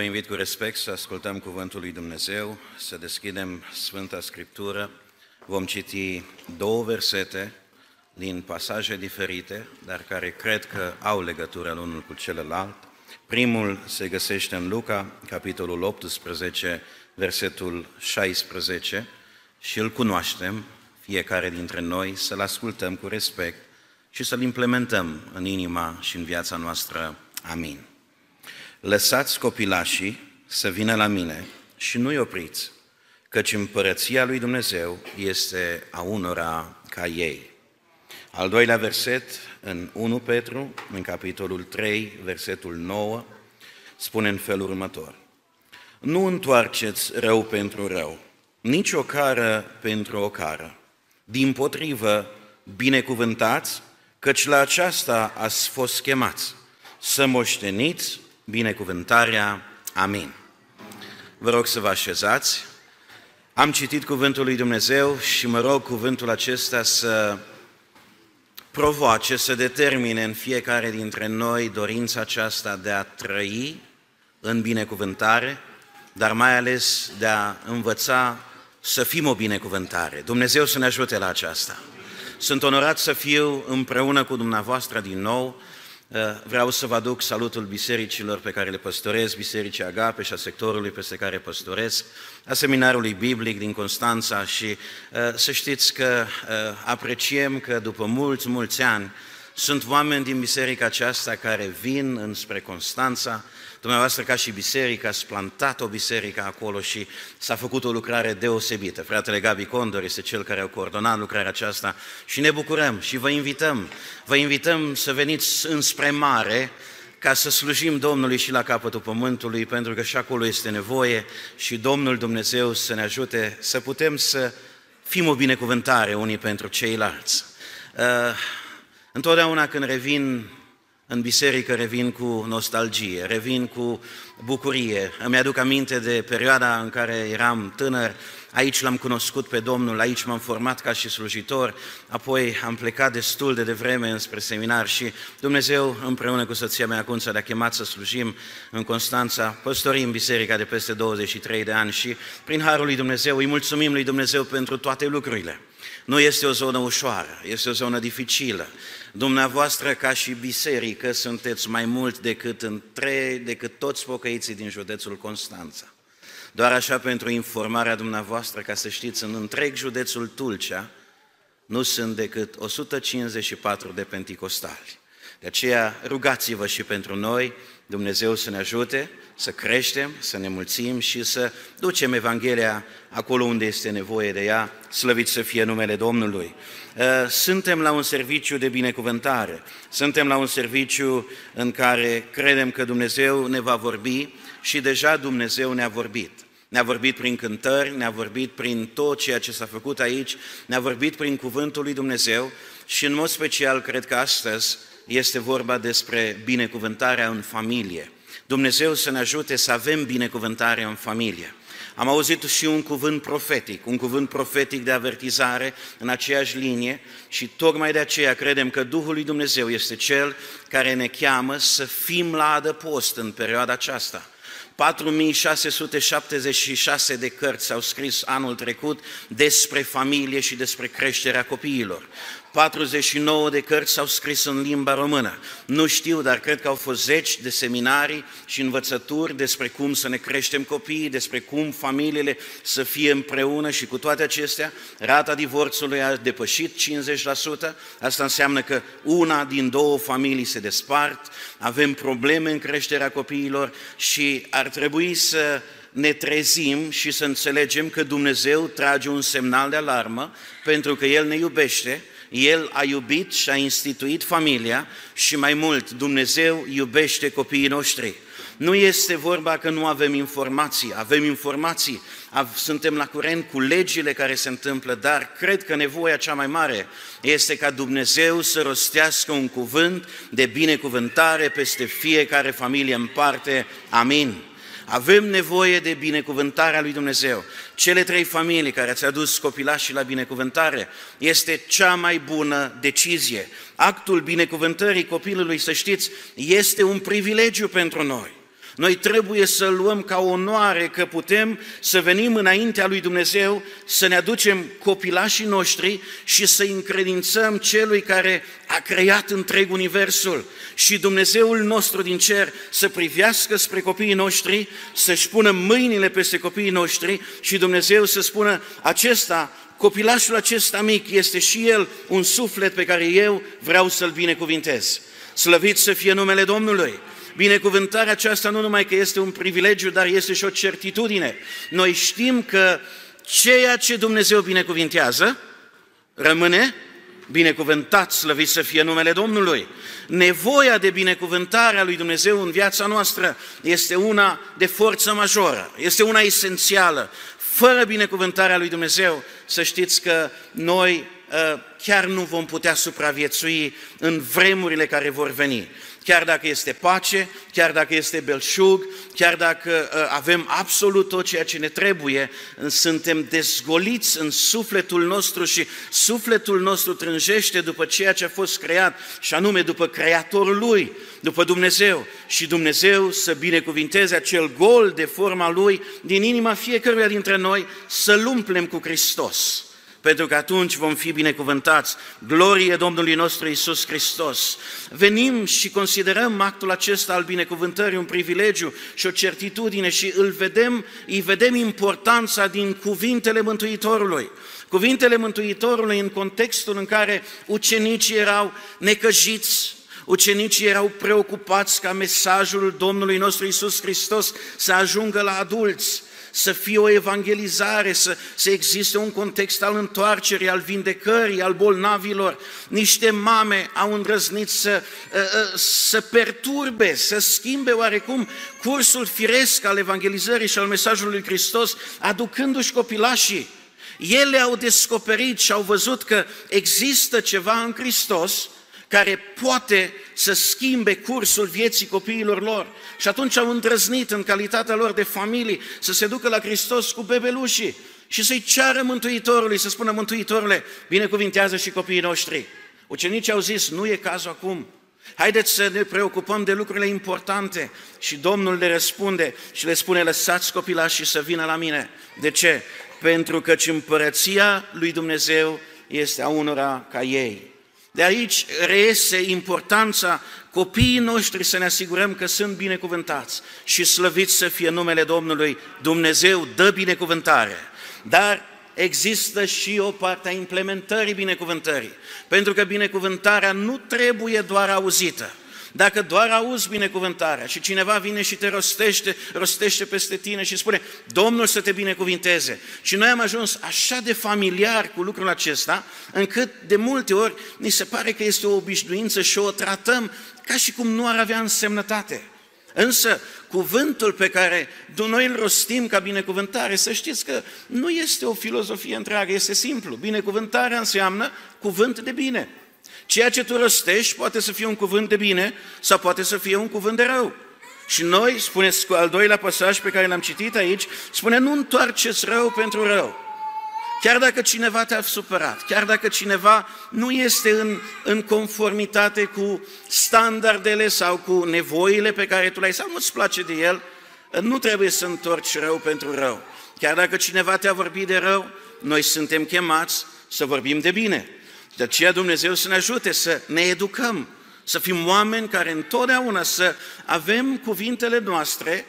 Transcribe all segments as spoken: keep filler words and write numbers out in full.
Vă invit cu respect să ascultăm Cuvântul lui Dumnezeu, să deschidem Sfânta Scriptură. Vom citi două versete din pasaje diferite, dar care cred că au legătură unul cu celălalt. Primul se găsește în Luca, capitolul optsprezece, versetul șaisprezece, și îl cunoaștem, fiecare dintre noi, să-l ascultăm cu respect și să-l implementăm în inima și în viața noastră. Amin. Lăsați copilașii să vină la mine și nu-i opriți, căci împărăția lui Dumnezeu este a unora ca ei. Al doilea verset, în întâi Petru, în capitolul trei, versetul nouă, spune în felul următor: Nu întoarceți rău pentru rău, nici o cară pentru o cară. Dimpotrivă, binecuvântați, căci la aceasta ați fost chemați, să moșteniți binecuvântarea. Amin. Vă rog să vă așezați. Am citit Cuvântul lui Dumnezeu și mă rog cuvântul acesta să provoace, să determine în fiecare dintre noi dorința aceasta de a trăi în binecuvântare, dar mai ales de a învăța să fim o binecuvântare. Dumnezeu să ne ajute la aceasta. Sunt onorat să fiu împreună cu dumneavoastră din nou. Vreau să vă aduc salutul bisericilor pe care le păstorez, Bisericii Agape și a sectorului peste care păstorez, a Seminarului Biblic din Constanța și să știți că apreciem că după mulți, mulți ani sunt oameni din biserica aceasta care vin înspre Constanța. Dumneavoastră, ca și biserică, ați plantat o biserică acolo și s-a făcut o lucrare deosebită. Fratele Gabi Condor este cel care a coordonat lucrarea aceasta și ne bucurăm și vă invităm. Vă invităm să veniți înspre mare ca să slujim Domnului și la capătul pământului, pentru că și acolo este nevoie și Domnul Dumnezeu să ne ajute să putem să fim o binecuvântare unii pentru ceilalți. Uh, întotdeauna când revin în biserică, revin cu nostalgie, revin cu bucurie. Îmi aduc aminte de perioada în care eram tânăr, aici l-am cunoscut pe Domnul, aici m-am format ca și slujitor, apoi am plecat destul de devreme înspre seminar și Dumnezeu, împreună cu soția mea Constanța, ne-a chemat să slujim în Constanța, păstorim biserica de peste douăzeci și trei de ani și prin harul lui Dumnezeu îi mulțumim lui Dumnezeu pentru toate lucrurile. Nu este o zonă ușoară, este o zonă dificilă. Dumneavoastră, ca și biserică, sunteți mai mult decât, între, decât toți pocăiții din județul Constanța. Doar așa, pentru informarea dumneavoastră, ca să știți, în întreg județul Tulcea nu sunt decât o sută cincizeci și patru de penticostali. De aceea rugați-vă și pentru noi, Dumnezeu să ne ajute să creștem, să ne mulțim și să ducem Evanghelia acolo unde este nevoie de ea, slăvit să fie numele Domnului. Suntem la un serviciu de binecuvântare, suntem la un serviciu în care credem că Dumnezeu ne va vorbi și deja Dumnezeu ne-a vorbit. Ne-a vorbit prin cântări, ne-a vorbit prin tot ceea ce s-a făcut aici, ne-a vorbit prin Cuvântul lui Dumnezeu și în mod special cred că astăzi este vorba despre binecuvântarea în familie. Dumnezeu să ne ajute să avem binecuvântare în familie. Am auzit și un cuvânt profetic, un cuvânt profetic de avertizare în aceeași linie și tocmai de aceea credem că Duhul lui Dumnezeu este Cel care ne cheamă să fim la adăpost în perioada aceasta. patru mii șase sute șaptezeci și șase de cărți s-au scris anul trecut despre familie și despre creșterea copiilor. patruzeci și nouă de cărți s-au scris în limba română. Nu știu, dar cred că au fost zeci de seminarii și învățături despre cum să ne creștem copiii, despre cum familiile să fie împreună și cu toate acestea, rata divorțului a depășit cincizeci la sută, asta înseamnă că una din două familii se despart, avem probleme în creșterea copiilor și ar trebui să ne trezim și să înțelegem că Dumnezeu trage un semnal de alarmă pentru că El ne iubește. El a iubit și a instituit familia și mai mult, Dumnezeu iubește copiii noștri. Nu este vorba că nu avem informații, avem informații, suntem la curent cu legile care se întâmplă, dar cred că nevoia cea mai mare este ca Dumnezeu să rostească un cuvânt de binecuvântare peste fiecare familie în parte. Amin. Avem nevoie de binecuvântarea lui Dumnezeu. Cele trei familii care ați adus copilașii la binecuvântare este cea mai bună decizie. Actul binecuvântării copilului, să știți, este un privilegiu pentru noi. Noi trebuie să luăm ca onoare că putem să venim înaintea lui Dumnezeu, să ne aducem copilașii noștri și să-i încredințăm celui care a creat întreg universul. Și Dumnezeul nostru din cer să privească spre copiii noștri, să-și pună mâinile peste copiii noștri și Dumnezeu să spună acesta, copilașul acesta mic este și el un suflet pe care eu vreau să-l binecuvintez. Slăvit să fie numele Domnului! Binecuvântarea aceasta nu numai că este un privilegiu, dar este și o certitudine. Noi știm că ceea ce Dumnezeu binecuvintează rămâne binecuvântat, slăvit să fie numele Domnului. Nevoia de binecuvântare a lui Dumnezeu în viața noastră este una de forță majoră, este una esențială. Fără binecuvântarea lui Dumnezeu, să știți că noi chiar nu vom putea supraviețui în vremurile care vor veni. Chiar dacă este pace, chiar dacă este belșug, chiar dacă avem absolut tot ceea ce ne trebuie, suntem dezgoliți în sufletul nostru și sufletul nostru trânjește după ceea ce a fost creat, și anume după Creatorul lui, după Dumnezeu. Și Dumnezeu să binecuvinteze acel gol de forma lui din inima fiecăruia dintre noi, să-l umplem cu Hristos. Pentru că atunci vom fi binecuvântați. Glorie Domnului nostru Iisus Hristos! Venim și considerăm actul acesta al binecuvântării un privilegiu și o certitudine și îl vedem, îi vedem importanța din cuvintele Mântuitorului. Cuvintele Mântuitorului în contextul în care ucenicii erau necăjiți, ucenicii erau preocupați ca mesajul Domnului nostru Iisus Hristos să ajungă la adulți, să fie o evangelizare, să, să existe un context al întoarcerii, al vindecării, al bolnavilor. Niște mame au îndrăznit să, să perturbe, să schimbe oarecum cursul firesc al evangelizării și al mesajului lui Hristos, aducându-și copilașii. Ele au descoperit și au văzut că există ceva în Hristos care poate să schimbe cursul vieții copiilor lor. Și atunci au îndrăznit în calitatea lor de familie să se ducă la Hristos cu bebelușii și să-i ceară Mântuitorului, să spună: Mântuitorule, binecuvintează și copiii noștri. Ucenicii au zis: nu e cazul acum, haideți să ne preocupăm de lucrurile importante. Și Domnul le răspunde și le spune: lăsați copilașii să vină la mine. De ce? Pentru că împărăția lui Dumnezeu este a unora ca ei. De aici reiese importanța copiii noștri să ne asigurăm că sunt binecuvântați și slăviți să fie numele Domnului. Dumnezeu dă binecuvântare, dar există și o parte a implementării binecuvântării, pentru că binecuvântarea nu trebuie doar auzită. Dacă doar auzi binecuvântarea și cineva vine și te rostește, rostește peste tine și spune: Domnul să te binecuvinteze. Și noi am ajuns așa de familiar cu lucrul acesta, încât de multe ori ni se pare că este o obișnuință și o tratăm ca și cum nu ar avea însemnătate. Însă cuvântul pe care noi îl rostim ca binecuvântare, să știți că nu este o filozofie întreagă, este simplu. Binecuvântarea înseamnă cuvânt de bine. Ceea ce tu rostești poate să fie un cuvânt de bine sau poate să fie un cuvânt de rău. Și noi, spuneți cu al doilea pasaj pe care l-am citit aici, spune: nu întoarceți rău pentru rău. Chiar dacă cineva te-a supărat, chiar dacă cineva nu este în, în conformitate cu standardele sau cu nevoile pe care tu le-ai sau nu-ți place de el, nu trebuie să întorci rău pentru rău. Chiar dacă cineva te-a vorbit de rău, noi suntem chemați să vorbim de bine. De aceea Dumnezeu să ne ajute să ne educăm, să fim oameni care întotdeauna să avem cuvintele noastre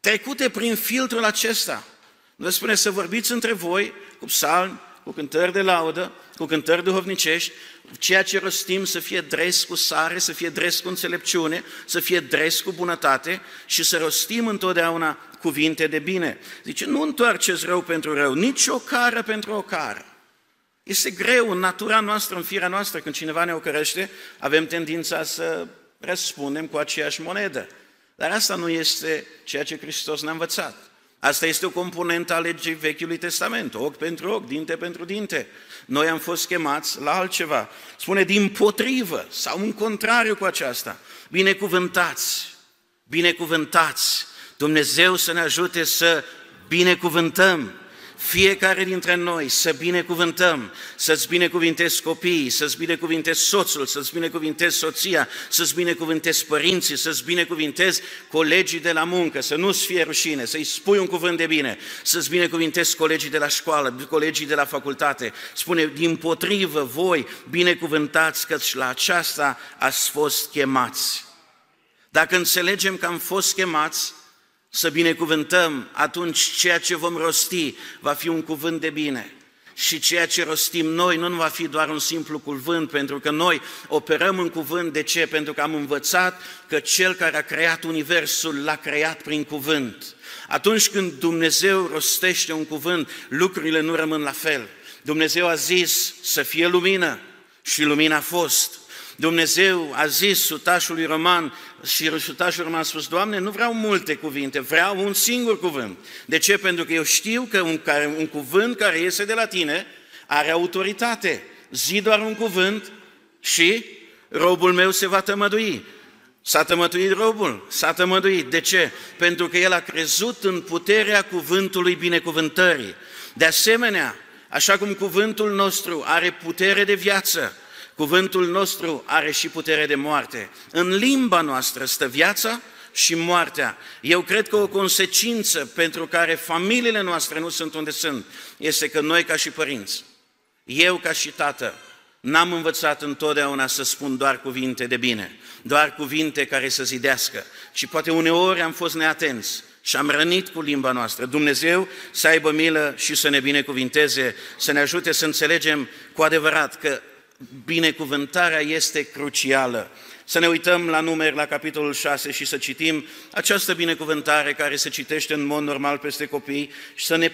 trecute prin filtrul acesta. Vă spune să vorbiți între voi cu psalmi, cu cântări de laudă, cu cântări duhovnicești, ceea ce rostim să fie dres cu sare, să fie dres cu înțelepciune, să fie dres cu bunătate și să rostim întotdeauna cuvinte de bine. Zice: nu întoarceți rău pentru rău, nici o cară pentru o cară. Este greu în natura noastră, în firea noastră, când cineva ne ocărăște, avem tendința să răspundem cu aceeași monedă. Dar asta nu este ceea ce Hristos ne-a învățat. Asta este o componentă a legii Vechiului Testament, ochi pentru ochi, dinte pentru dinte. Noi am fost chemați la altceva. Spune: dimpotrivă sau în contrariu cu aceasta, binecuvântați, binecuvântați. Dumnezeu să ne ajute să binecuvântăm. fiecare dintre noi să binecuvântăm, să-ți binecuvintezi copiii, să-ți binecuvintezi soțul, să-ți binecuvintezi soția, să-ți binecuvintezi părinții, să-ți binecuvintezi colegii de la muncă, să nu-ți fie rușine, să-i spui un cuvânt de bine, să-ți binecuvintezi colegii de la școală, colegii de la facultate. Spune, dimpotrivă voi binecuvântați, căci la aceasta ați fost chemați. Dacă înțelegem că am fost chemați să binecuvântăm, atunci ceea ce vom rosti va fi un cuvânt de bine. Și ceea ce rostim noi nu va fi doar un simplu cuvânt, pentru că noi operăm în cuvânt. De ce? Pentru că am învățat că Cel care a creat Universul l-a creat prin cuvânt. Atunci când Dumnezeu rostește un cuvânt, lucrurile nu rămân la fel. Dumnezeu a zis să fie lumină și lumina a fost. Dumnezeu a zis sutașului roman și sutașul roman a spus, Doamne, nu vreau multe cuvinte, vreau un singur cuvânt. De ce? Pentru că eu știu că un, care, un cuvânt care iese de la tine are autoritate. Zi doar un cuvânt și robul meu se va tămădui. S-a tămăduit robul, s-a tămăduit. De ce? Pentru că el a crezut în puterea cuvântului binecuvântării. De asemenea, așa cum cuvântul nostru are putere de viață, cuvântul nostru are și putere de moarte. În limba noastră stă viața și moartea. Eu cred că o consecință pentru care familiile noastre nu sunt unde sunt este că noi ca și părinți, eu ca și tată, n-am învățat întotdeauna să spun doar cuvinte de bine, doar cuvinte care să zidească. Și poate uneori am fost neatenți și am rănit cu limba noastră. Dumnezeu să aibă milă și să ne binecuvinteze, să ne ajute să înțelegem cu adevărat că binecuvântarea este crucială. Să ne uităm la Numeri, la capitolul șase și să citim această binecuvântare care se citește în mod normal peste copii și să ne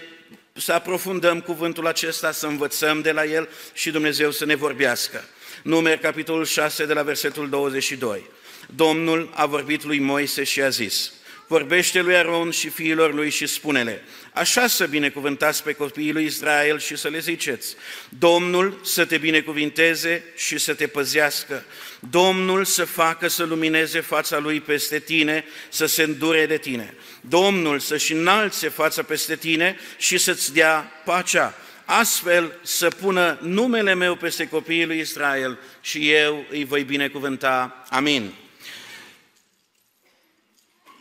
să aprofundăm cuvântul acesta, să învățăm de la el și Dumnezeu să ne vorbească. Numeri, capitolul șase, de la versetul douăzeci și doi. Domnul a vorbit lui Moise și a zis, vorbește lui Aron și fiilor lui și spune-le, așa să binecuvântați pe copiii lui Israel și să le ziceți, Domnul să te binecuvinteze și să te păzească, Domnul să facă să lumineze fața lui peste tine, să se îndure de tine, Domnul să-și înalțe fața peste tine și să-ți dea pacea, astfel să pună numele meu peste copiii lui Israel și eu îi voi binecuvânta. Amin.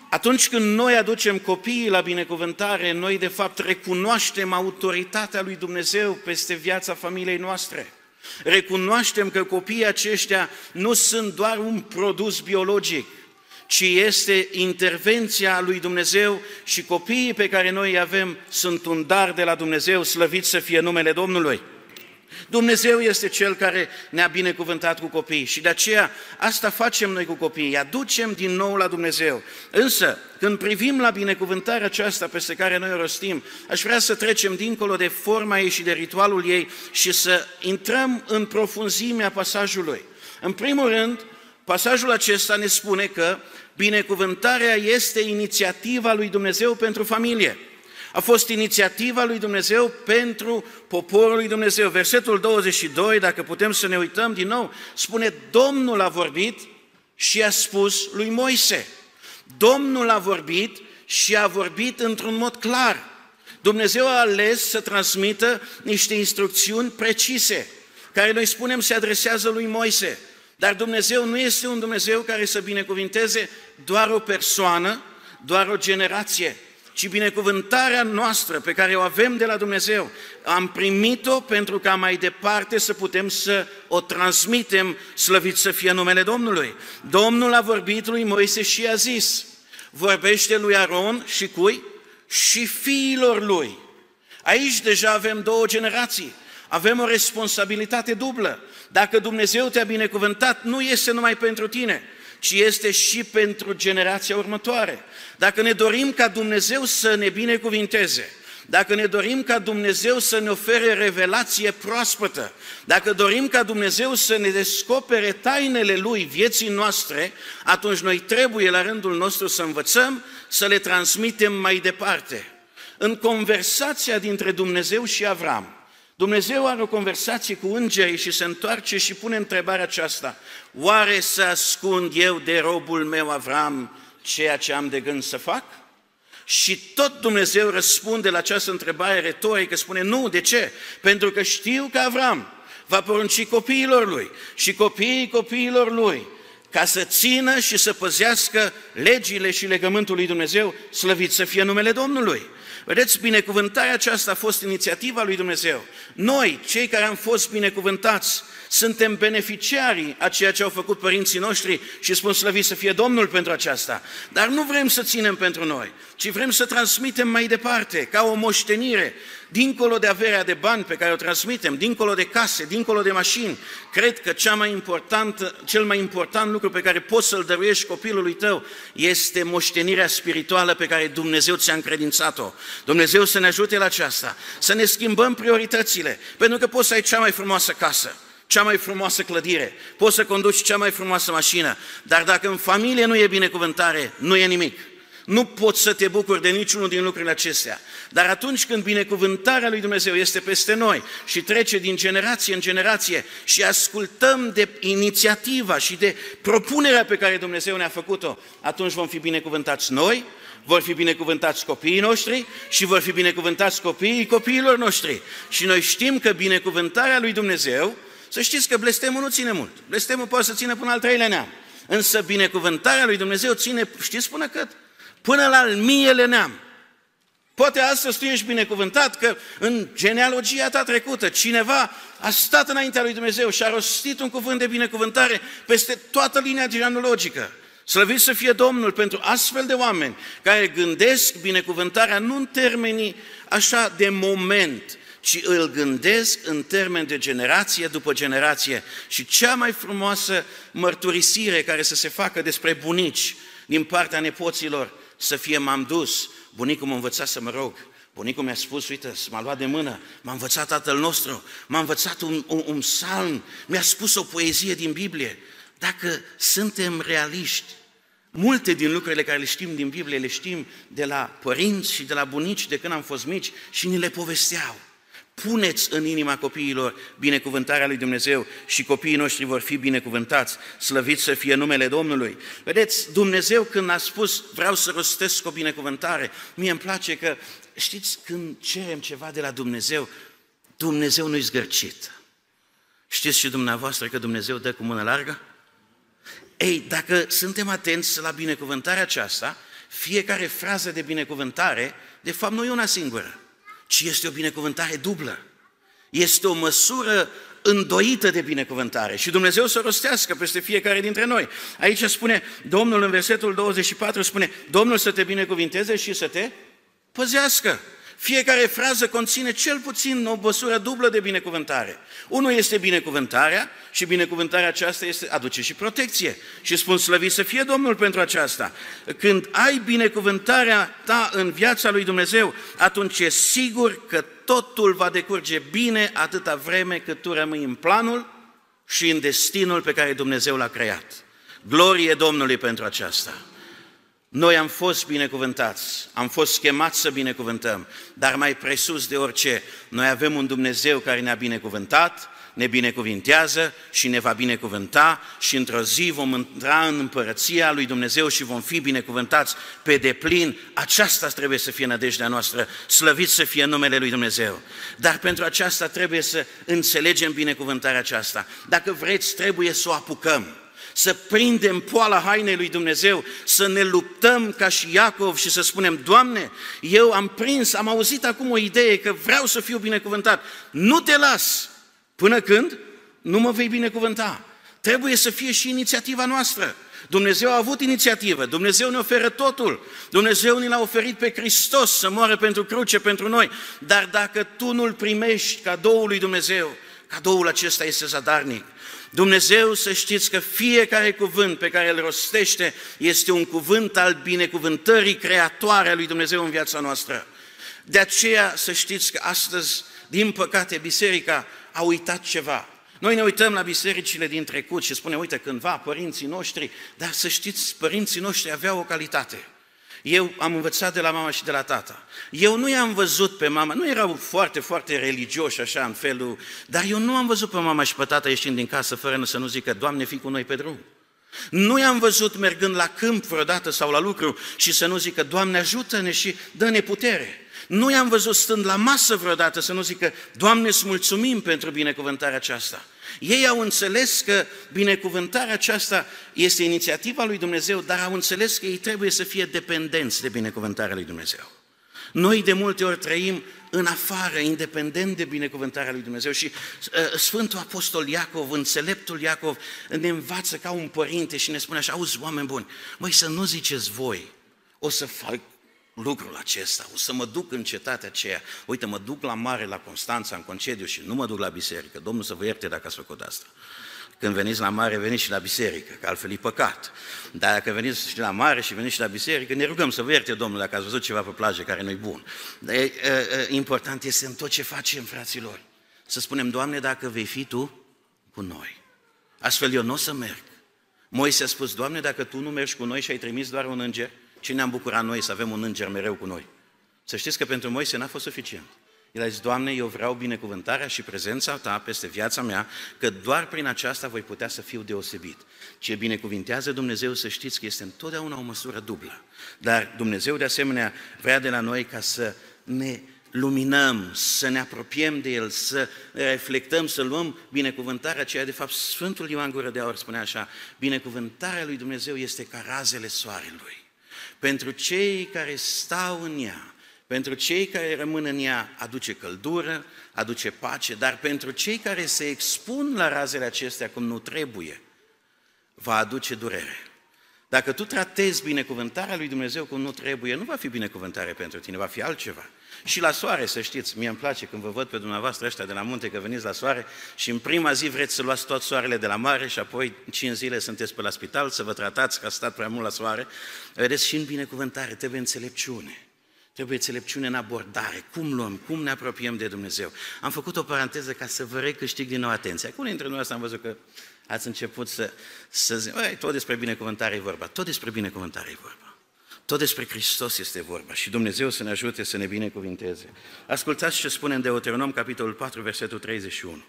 Atunci când noi aducem copiii la binecuvântare, noi de fapt recunoaștem autoritatea lui Dumnezeu peste viața familiei noastre. Recunoaștem că copiii aceștia nu sunt doar un produs biologic, ci este intervenția lui Dumnezeu și copiii pe care noi îi avem sunt un dar de la Dumnezeu, slăvit să fie numele Domnului. Dumnezeu este Cel care ne-a binecuvântat cu copiii și de aceea asta facem noi cu copiii, îi aducem din nou la Dumnezeu. Însă, când privim la binecuvântarea aceasta peste care noi o rostim, aș vrea să trecem dincolo de forma ei și de ritualul ei și să intrăm în profunzimea pasajului. În primul rând, pasajul acesta ne spune că binecuvântarea este inițiativa lui Dumnezeu pentru familie. A fost inițiativa lui Dumnezeu pentru poporul lui Dumnezeu. Versetul douăzeci și doi, dacă putem să ne uităm din nou, spune, Domnul a vorbit și a spus lui Moise. Domnul a vorbit și a vorbit într-un mod clar. Dumnezeu a ales să transmită niște instrucțiuni precise, care noi spunem se adresează lui Moise. Dar Dumnezeu nu este un Dumnezeu care să binecuvinteze doar o persoană, doar o generație, ci binecuvântarea noastră pe care o avem de la Dumnezeu, am primit-o pentru ca mai departe să putem să o transmitem, slăvit să fie numele Domnului. Domnul a vorbit lui Moise și a zis, vorbește lui Aron și cui? Și fiilor lui. Aici deja avem două generații, avem o responsabilitate dublă. Dacă Dumnezeu te-a binecuvântat, nu este numai pentru tine, ci este și pentru generația următoare. Dacă ne dorim ca Dumnezeu să ne binecuvinteze, dacă ne dorim ca Dumnezeu să ne ofere revelație proaspătă, dacă dorim ca Dumnezeu să ne descopere tainele Lui vieții noastre, atunci noi trebuie la rândul nostru să învățăm să le transmitem mai departe. În conversația dintre Dumnezeu și Avram, Dumnezeu are o conversație cu îngerii și se întoarce și pune întrebarea aceasta. Oare să ascund eu de robul meu Avram ceea ce am de gând să fac? Și tot Dumnezeu răspunde la această întrebare retorică, spune nu, de ce? Pentru că știu că Avram va porunci copiilor lui și copiii copiilor lui ca să țină și să păzească legile și legământul lui Dumnezeu, slăvit să fie numele Domnului. Vedeți, binecuvântarea aceasta a fost inițiativa lui Dumnezeu. Noi, cei care am fost binecuvântați, suntem beneficiarii a ceea ce au făcut părinții noștri și spun slăvit să fie Domnul pentru aceasta. Dar nu vrem să ținem pentru noi, ci vrem să transmitem mai departe, ca o moștenire, dincolo de averea de bani pe care o transmitem, dincolo de case, dincolo de mașini. Cred că cea mai important, cel mai important lucru pe care poți să-l dăruiești copilului tău este moștenirea spirituală pe care Dumnezeu ți-a încredințat-o. Dumnezeu să ne ajute la aceasta, să ne schimbăm prioritățile, pentru că poți să ai cea mai frumoasă casă, cea mai frumoasă clădire, poți să conduci cea mai frumoasă mașină, dar dacă în familie nu e binecuvântare, nu e nimic. Nu poți să te bucuri de niciunul din lucrurile acestea. Dar atunci când binecuvântarea lui Dumnezeu este peste noi și trece din generație în generație și ascultăm de inițiativa și de propunerea pe care Dumnezeu ne-a făcut-o, atunci vom fi binecuvântați noi, vor fi binecuvântați copiii noștri și vor fi binecuvântați copiii copiilor noștri. Și noi știm că binecuvântarea lui Dumnezeu, să știți că blestemul nu ține mult. Blestemul poate să țină până al treilea neam. Însă binecuvântarea lui Dumnezeu ține, știți până cât? Până la al miele neam. Poate astăzi tu ești binecuvântat că în genealogia ta trecută cineva a stat înaintea lui Dumnezeu și a rostit un cuvânt de binecuvântare peste toată linia genealogică. Slăvit să fie Domnul pentru astfel de oameni care gândesc binecuvântarea nu în termenii așa de moment, ci îl gândesc în termen de generație după generație. Și cea mai frumoasă mărturisire care să se facă despre bunici din partea nepoților, să fie m-am dus, bunicul m-a învățat să mă rog, bunicul mi-a spus, uite, m-a luat de mână, m-a învățat Tatăl nostru, m-a învățat un, un, un psalm, mi-a spus o poezie din Biblie. Dacă suntem realiști, multe din lucrurile care le știm din Biblie le știm de la părinți și de la bunici de când am fost mici și ni le povesteau. Puneți în inima copiilor binecuvântarea lui Dumnezeu și copiii noștri vor fi binecuvântați, slăvit să fie numele Domnului. Vedeți, Dumnezeu când a spus, vreau să rostesc o binecuvântare, mie îmi place că, știți, când cerem ceva de la Dumnezeu, Dumnezeu nu-i zgârcit. Știți și dumneavoastră că Dumnezeu dă cu mână largă? Ei, dacă suntem atenți la binecuvântarea aceasta, fiecare frază de binecuvântare, de fapt, nu e una singură, ci este o binecuvântare dublă. Este o măsură îndoită de binecuvântare și Dumnezeu să rostească peste fiecare dintre noi. Aici spune Domnul în versetul douăzeci și patru, spune Domnul să te binecuvinteze și să te păzească. Fiecare frază conține cel puțin o măsură dublă de binecuvântare. Unul este binecuvântarea și binecuvântarea aceasta este, aduce și protecție. Și spun slăvit să fie Domnul pentru aceasta. Când ai binecuvântarea ta în viața lui Dumnezeu, atunci e sigur că totul va decurge bine atâta vreme cât tu rămâi în planul și în destinul pe care Dumnezeu l-a creat. Glorie Domnului pentru aceasta! Noi am fost binecuvântați, am fost chemați să binecuvântăm, dar mai presus de orice, noi avem un Dumnezeu care ne-a binecuvântat, ne binecuvintează și ne va binecuvânta și într-o zi vom intra în împărăția lui Dumnezeu și vom fi binecuvântați pe deplin. Aceasta trebuie să fie nădejdea noastră, slăvit să fie numele lui Dumnezeu. Dar pentru aceasta trebuie să înțelegem binecuvântarea aceasta. Dacă vreți, trebuie să o apucăm. Să prindem poala hainei lui Dumnezeu, să ne luptăm ca și Iacov și să spunem, Doamne, eu am prins, am auzit acum o idee că vreau să fiu binecuvântat. Nu te las până când nu mă vei binecuvânta. Trebuie să fie și inițiativa noastră. Dumnezeu a avut inițiativă, Dumnezeu ne oferă totul, Dumnezeu ne l-a oferit pe Hristos să moară pentru cruce, pentru noi. Dar dacă tu nu-L primești cadoul lui Dumnezeu, cadoul acesta este zadarnic. Dumnezeu, să știți că fiecare cuvânt pe care îl rostește este un cuvânt al binecuvântării creatoare a lui Dumnezeu în viața noastră. De aceea să știți că astăzi, din păcate, biserica a uitat ceva. Noi ne uităm la bisericile din trecut și spunem, uite, cândva părinții noștri, dar să știți, părinții noștri aveau o calitate. Eu am învățat de la mama și de la tata. Eu nu i-am văzut pe mama, nu erau foarte, foarte religioși așa în felul, dar eu nu am văzut pe mama și pe tata ieșind din casă fără să nu zică, Doamne, fii cu noi pe drum. Nu i-am văzut mergând la câmp vreodată sau la lucru și să nu zică, Doamne ajută-ne și dă-ne putere. Nu i-am văzut stând la masă vreodată să nu zică, Doamne îți mulțumim pentru binecuvântarea aceasta. Ei au înțeles că binecuvântarea aceasta este inițiativa lui Dumnezeu, dar au înțeles că ei trebuie să fie dependenți de binecuvântarea lui Dumnezeu. Noi de multe ori trăim în afară, independent de binecuvântarea lui Dumnezeu și uh, Sfântul Apostol Iacov, înțeleptul Iacov, ne învață ca un părinte și ne spune așa, auzi, oameni buni, măi, să nu ziceți voi, o să fac lucrul acesta, o să mă duc în cetatea aceea, uite, mă duc la mare, la Constanța, în concediu și nu mă duc la biserică, Domnul să vă ierte dacă ați făcut asta. Când veniți la mare, veniți și la biserică, că altfel e păcat. Dar dacă veniți și la mare și veniți și la biserică, ne rugăm să vă ierte Domnul dacă ați văzut ceva pe plajă care nu-i bun. Dar e, e, important este în tot ce facem, fraților, să spunem, Doamne, dacă vei fi Tu cu noi. Astfel eu nu o să merg. Moise a spus, Doamne, dacă Tu nu mergi cu noi și ai trimis doar un înger, ce ne-am bucurat noi să avem un înger mereu cu noi? Să știți că pentru Moise n-a fost suficient. El a zis, Doamne, eu vreau binecuvântarea și prezența Ta peste viața mea, că doar prin aceasta voi putea să fiu deosebit. Ce binecuvintează Dumnezeu, să știți că este întotdeauna o măsură dublă. Dar Dumnezeu, de asemenea, vrea de la noi ca să ne luminăm, să ne apropiem de El, să reflectăm, să luăm binecuvântarea aceea. De fapt, Sfântul Ioan Gură de Aur spunea așa, binecuvântarea lui Dumnezeu este ca razele soarelui. Pentru cei care stau în ea, pentru cei care rămân în ea, aduce căldură, aduce pace, dar pentru cei care se expun la razele acestea cum nu trebuie, va aduce durere. Dacă tu tratezi binecuvântarea lui Dumnezeu cum nu trebuie, nu va fi binecuvântare pentru tine, va fi altceva. Și la soare, să știți, mie îmi place când vă văd pe dumneavoastră ăștia de la munte, că veniți la soare și în prima zi vreți să luați tot soarele de la mare și apoi cinci zile sunteți pe la spital să vă tratați că ați stat prea mult la soare. Vedeți, și în binecuvântare trebuie înțelepciune. Trebuie înțelepciune în abordare, cum luăm, cum ne apropiem de Dumnezeu. Am făcut o paranteză ca să vă recâștig din nou atenția. Unii dintre noi am văzut că ați început să, să zic, tot despre binecuvântare e vorba, tot despre binecuvântare e vorba. Tot despre Hristos este vorba și Dumnezeu să ne ajute să ne binecuvinteze. Ascultați ce spune în Deuteronom, capitolul patru, versetul treizeci și unu.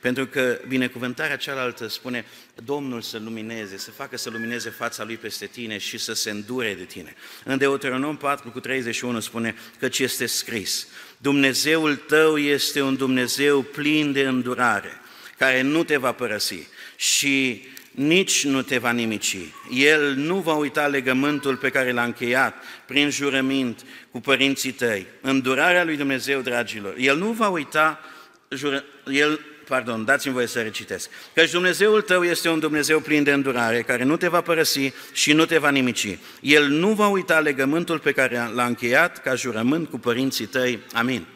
Pentru că binecuvântarea cealaltă spune, Domnul să lumineze, să facă să lumineze fața Lui peste tine și să se îndure de tine. În Deuteronom patru, cu treizeci și unu spune, căci este scris, Dumnezeul tău este un Dumnezeu plin de îndurare, care nu te va părăsi și nici nu te va nimici. El nu va uita legământul pe care l-a încheiat prin jurământ cu părinții tăi. Îndurarea lui Dumnezeu, dragilor, El nu va uita, jură, El, pardon, dați-mi voie să recitesc. Căci Dumnezeul tău este un Dumnezeu plin de îndurare, care nu te va părăsi și nu te va nimici. El nu va uita legământul pe care l-a încheiat ca jurământ cu părinții tăi. Amin.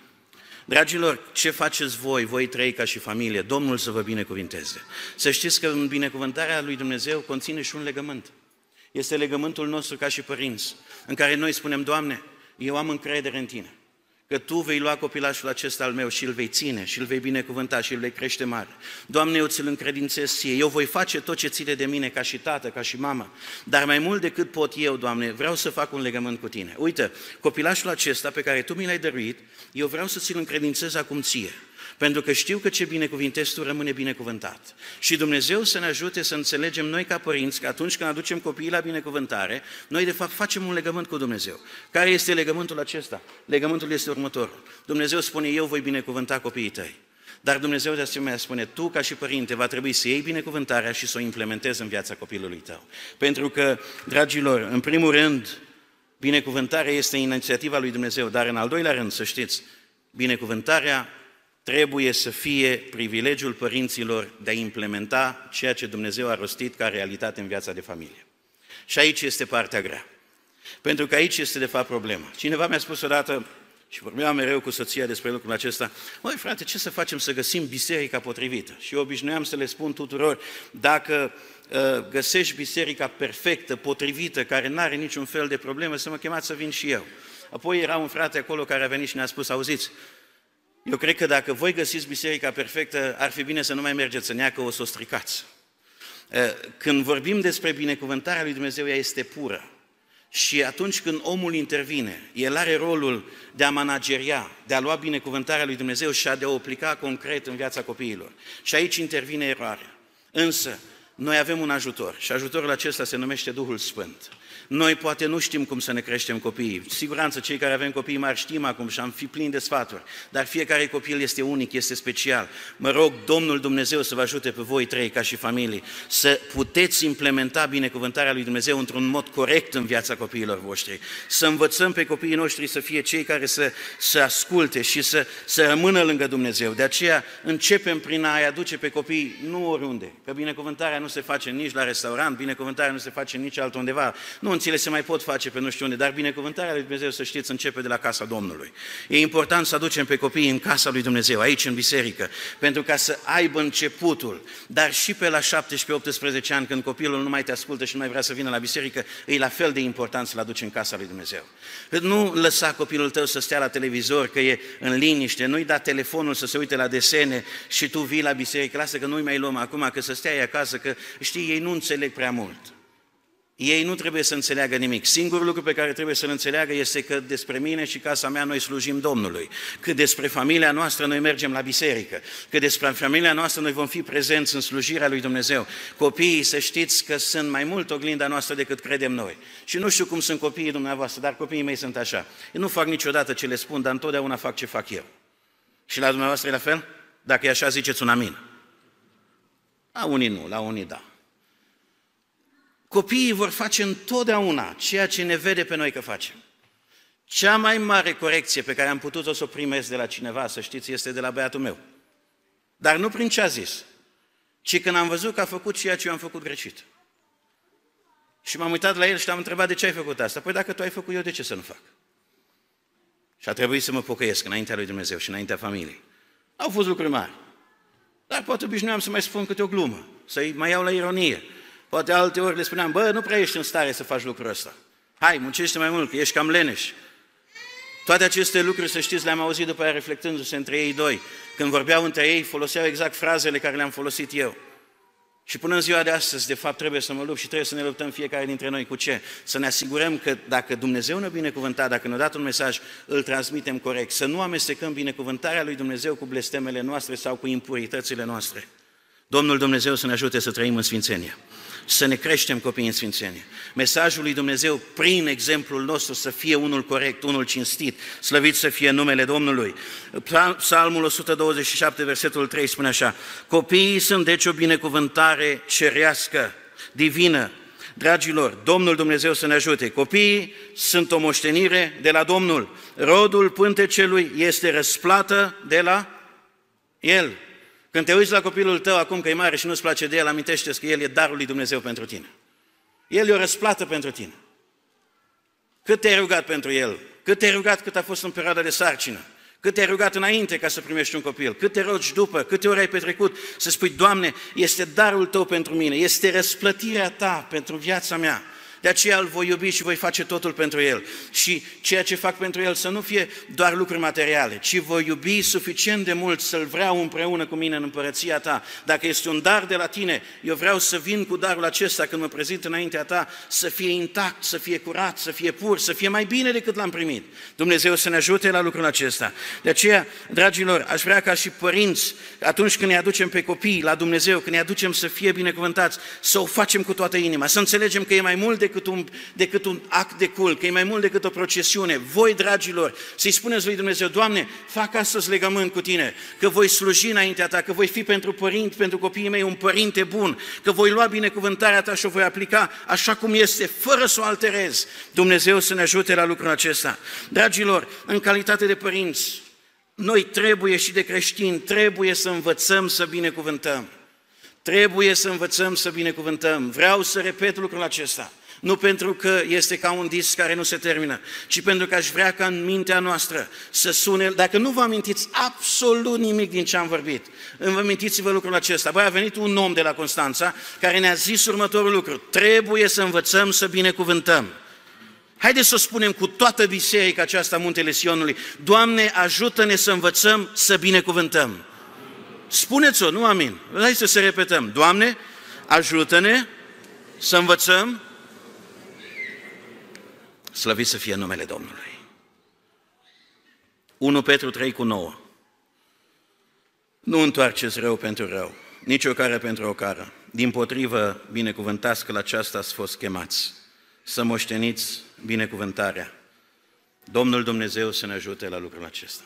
Dragilor, ce faceți voi? Voi trăi ca și familie. Domnul să vă binecuvinteze. Să știți că în binecuvântarea lui Dumnezeu conține și un legământ. Este legământul nostru ca și părinți, în care noi spunem, Doamne, eu am încredere în Tine, că Tu vei lua copilașul acesta al meu și îl vei ține, și îl vei binecuvânta, și îl vei crește mare. Doamne, eu ți-l încredințez Ție, eu voi face tot ce ține de mine, ca și tată, ca și mamă, dar mai mult decât pot eu, Doamne, vreau să fac un legământ cu Tine. Uite, copilașul acesta pe care Tu mi l-ai dăruit, eu vreau să ți-l încredințez acum Ție, pentru că știu că ce binecuvintezi Tu rămâne binecuvântat. Și Dumnezeu să ne ajute să înțelegem noi ca părinți că atunci când aducem copiii la binecuvântare, noi de fapt facem un legământ cu Dumnezeu. Care este legământul acesta? Legământul este următorul. Dumnezeu spune, eu voi binecuvânta copiii tăi. Dar Dumnezeu de asemenea spune, tu ca și părinte va trebui să iei binecuvântarea și să o implementezi în viața copilului tău. Pentru că, dragilor, în primul rând, binecuvântarea este inițiativa lui Dumnezeu, dar în al doilea rând, să știți, binecuvântarea trebuie să fie privilegiul părinților de a implementa ceea ce Dumnezeu a rostit ca realitate în viața de familie. Și aici este partea grea. Pentru că aici este de fapt problema. Cineva mi-a spus odată, și vorbeam mereu cu soția despre lucrul acesta, măi frate, ce să facem să găsim biserica potrivită? Și eu obișnuiam să le spun tuturor, dacă uh, găsești biserica perfectă, potrivită, care n-are niciun fel de problemă, să mă chemați să vin și eu. Apoi era un frate acolo care a venit și ne-a spus, auziți, eu cred că dacă voi găsiți biserica perfectă, ar fi bine să nu mai mergeți în ea, că o să o stricați. Când vorbim despre binecuvântarea lui Dumnezeu, ea este pură. Și atunci când omul intervine, el are rolul de a manageria, de a lua binecuvântarea lui Dumnezeu și a de o aplica concret în viața copiilor. Și aici intervine eroarea. Însă, noi avem un ajutor și ajutorul acesta se numește Duhul Sfânt. Noi poate nu știm cum să ne creștem copiii. Cu siguranță cei care avem copii mari știm acum și am fi plini de sfaturi, dar fiecare copil este unic, este special. Mă rog Domnul Dumnezeu să vă ajute pe voi trei ca și familii să puteți implementa binecuvântarea lui Dumnezeu într-un mod corect în viața copiilor voștri. Să învățăm pe copiii noștri să fie cei care să, să asculte și să, să rămână lângă Dumnezeu. De aceea începem prin a-i aduce pe copii nu oriunde, că binecuvântarea nu se face nici la restaurant, binecuvântarea nu se face nici altundeva. Nu, înțile se mai pot face pe nu știu unde, dar binecuvântarea lui Dumnezeu, să știți, începe de la casa Domnului. E important să aducem pe copiii în casa lui Dumnezeu, aici în biserică, pentru ca să aibă începutul, dar și pe la șaptesprezece-optsprezece ani, când copilul nu mai te ascultă și nu mai vrea să vină la biserică, e la fel de important să-l aduci în casa lui Dumnezeu. Nu lăsa copilul tău să stea la televizor, că e în liniște, nu-i da telefonul să se uite la desene și tu vii la biserică, lasă că nu-i mai luăm acum, că să stea ei acasă, că știi, ei nu înțeleg prea mult. Ei nu trebuie să înțeleagă nimic. Singurul lucru pe care trebuie să-l înțeleagă este că despre mine și casa mea noi slujim Domnului, că despre familia noastră noi mergem la biserică, că despre familia noastră noi vom fi prezenți în slujirea lui Dumnezeu. Copiii, să știți că sunt mai mult oglinda noastră decât credem noi. Și nu știu cum sunt copiii dumneavoastră, dar copiii mei sunt așa. Eu nu fac niciodată ce le spun, dar întotdeauna fac ce fac eu. Și la dumneavoastră e la fel? Dacă e așa, ziceți un amin. La unii nu, la unii da. Copiii vor face întotdeauna ceea ce ne vede pe noi că facem. Cea mai mare corecție pe care am putut-o să o primesc de la cineva, să știți, este de la băiatul meu. Dar nu prin ce a zis, ci când am văzut că a făcut ceea ce eu am făcut greșit. Și m-am uitat la el și l-am întrebat de ce ai făcut asta. Păi dacă tu ai făcut, eu de ce să nu fac? Și a trebuit să mă pocăiesc înaintea lui Dumnezeu și înaintea familiei. Au fost lucruri mari. Dar poate obișnuiam să mai spun câte o glumă, să-i mai iau la ironie. Poate alte ori le spuneam, bă, nu prea ești în stare să faci lucrul ăsta. Hai, muncește mai mult, că ești cam leneș. Toate aceste lucruri, să știți, le-am auzit după aia reflectându-se între ei doi. Când vorbeau între ei, foloseau exact frazele care le-am folosit eu. Și până în ziua de astăzi, de fapt, trebuie să mă lupt și trebuie să ne luptăm fiecare dintre noi cu ce? Să ne asigurăm că dacă Dumnezeu ne-a binecuvântat, dacă ne-a dat un mesaj, îl transmitem corect. Să nu amestecăm binecuvântarea lui Dumnezeu cu blestemele noastre sau cu impuritățile noastre. Domnul Dumnezeu să ne ajute să trăim în sfințenie, să ne creștem copiii în sfințenie. Mesajul lui Dumnezeu, prin exemplul nostru, să fie unul corect, unul cinstit, slăvit să fie numele Domnului. Psalmul o sută douăzeci și șapte, versetul trei, spune așa: copiii sunt deci o binecuvântare cerească, divină. Dragilor, Domnul Dumnezeu să ne ajute. Copiii sunt o moștenire de la Domnul. Rodul pântecelui este răsplată de la El. Când te uiți la copilul tău acum că e mare și nu-ți place de el, amintește-ți că el e darul lui Dumnezeu pentru tine. El e o răsplată pentru tine. Cât te-ai rugat pentru el, cât te-ai rugat cât a fost în perioada de sarcină, cât te-ai rugat înainte ca să primești un copil, cât te rogi după, câte ori ai petrecut să spui, Doamne, este darul Tău pentru mine, este răsplătirea Ta pentru viața mea. De aceea îl voi iubi și voi face totul pentru el. Și ceea ce fac pentru el să nu fie doar lucruri materiale, ci voi iubi suficient de mult să-l vreau împreună cu mine în împărăția ta. Dacă este un dar de la tine, eu vreau să vin cu darul acesta când mă prezint înaintea ta, să fie intact, să fie curat, să fie pur, să fie mai bine decât l-am primit. Dumnezeu să ne ajute la lucrul acesta. De aceea, dragilor, aș vrea ca și părinți, atunci când ne aducem pe copii la Dumnezeu, când ne aducem să fie binecuvântați, să o facem cu toată inima, să înțelegem că e mai mult decât Decât un, decât un act de cult, că e mai mult decât o procesiune. Voi, dragilor, să-i spuneți lui Dumnezeu, Doamne, fac astăzi legământ cu Tine, că voi sluji înaintea Ta, că voi fi pentru părinți, pentru copiii mei un părinte bun, că voi lua binecuvântarea Ta și o voi aplica așa cum este, fără să o alterez. Dumnezeu să ne ajute la lucrul acesta. Dragilor, în calitate de părinți, noi trebuie și de creștini, trebuie să învățăm să binecuvântăm. Trebuie să învățăm să binecuvântăm. Vreau să repet lucrul acesta. Nu pentru că este ca un disc care nu se termină, ci pentru că aș vrea ca în mintea noastră să sune, dacă nu vă amintiți absolut nimic din ce am vorbit, îmi amintiți-vă lucrul acesta. Băi, a venit un om de la Constanța care ne-a zis următorul lucru: trebuie să învățăm să binecuvântăm. Haideți să o spunem cu toată biserica aceasta, Muntele Sionului: Doamne, ajută-ne să învățăm să binecuvântăm. Spuneți-o, nu amin? Hai să se repetăm. Doamne, ajută-ne să învățăm. Slăvit să fie numele Domnului. întâi Petru trei cu nouă. Nu întoarceți rău pentru rău, nici o cară pentru o cară. Dimpotrivă, binecuvântați că la aceasta ați fost chemați, să moșteniți binecuvântarea. Domnul Dumnezeu să ne ajute la lucrul acesta.